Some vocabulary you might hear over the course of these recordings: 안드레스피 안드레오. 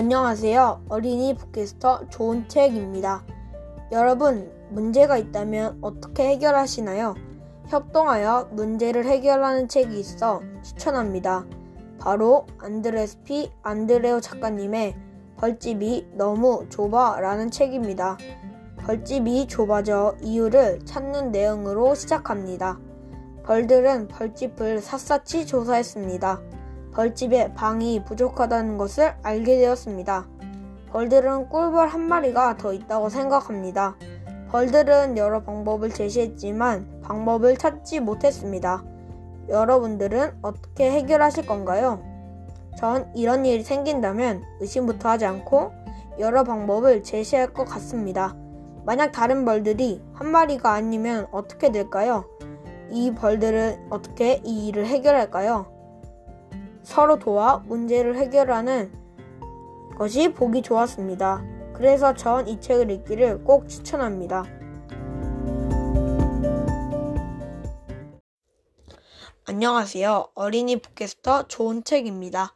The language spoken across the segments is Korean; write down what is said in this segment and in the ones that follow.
안녕하세요. 어린이 북캐스터 좋은 책입니다. 여러분, 문제가 있다면 어떻게 해결하시나요? 협동하여 문제를 해결하는 책이 있어 추천합니다. 바로 안드레스피 안드레오 작가님의 벌집이 너무 좁아 라는 책입니다. 벌집이 좁아져 이유를 찾는 내용으로 시작합니다. 벌들은 벌집을 샅샅이 조사했습니다. 벌집에 방이 부족하다는 것을 알게 되었습니다. 벌들은 꿀벌 한 마리가 더 있다고 생각합니다. 벌들은 여러 방법을 제시했지만 방법을 찾지 못했습니다. 여러분들은 어떻게 해결하실 건가요? 전 이런 일이 생긴다면 의심부터 하지 않고 여러 방법을 제시할 것 같습니다. 만약 다른 벌들이 한 마리가 아니면 어떻게 될까요? 이 벌들은 어떻게 이 일을 해결할까요? 서로 도와 문제를 해결하는 것이 보기 좋았습니다. 그래서 전 이 책을 읽기를 꼭 추천합니다. 안녕하세요. 어린이 북캐스터 좋은 책입니다.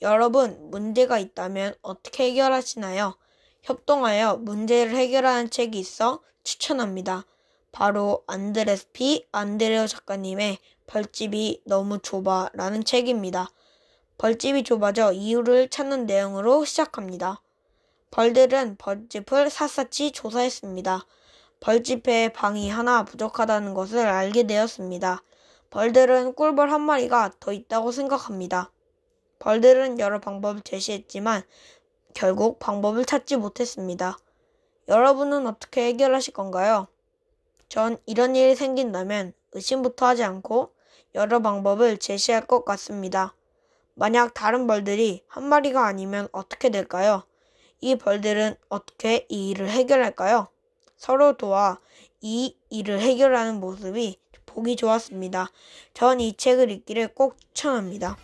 여러분, 문제가 있다면 어떻게 해결하시나요? 협동하여 문제를 해결하는 책이 있어 추천합니다. 바로 안드레스피 안드레오 작가님의 벌집이 너무 좁아 라는 책입니다. 벌집이 좁아져 이유를 찾는 내용으로 시작합니다. 벌들은 벌집을 샅샅이 조사했습니다. 벌집에 방이 하나 부족하다는 것을 알게 되었습니다. 벌들은 꿀벌 한 마리가 더 있다고 생각합니다. 벌들은 여러 방법을 제시했지만 결국 방법을 찾지 못했습니다. 여러분은 어떻게 해결하실 건가요? 전 이런 일이 생긴다면 의심부터 하지 않고 여러 방법을 제시할 것 같습니다. 만약 다른 벌들이 한 마리가 아니면 어떻게 될까요? 이 벌들은 어떻게 이 일을 해결할까요? 서로 도와 이 일을 해결하는 모습이 보기 좋았습니다. 전 이 책을 읽기를 꼭 추천합니다.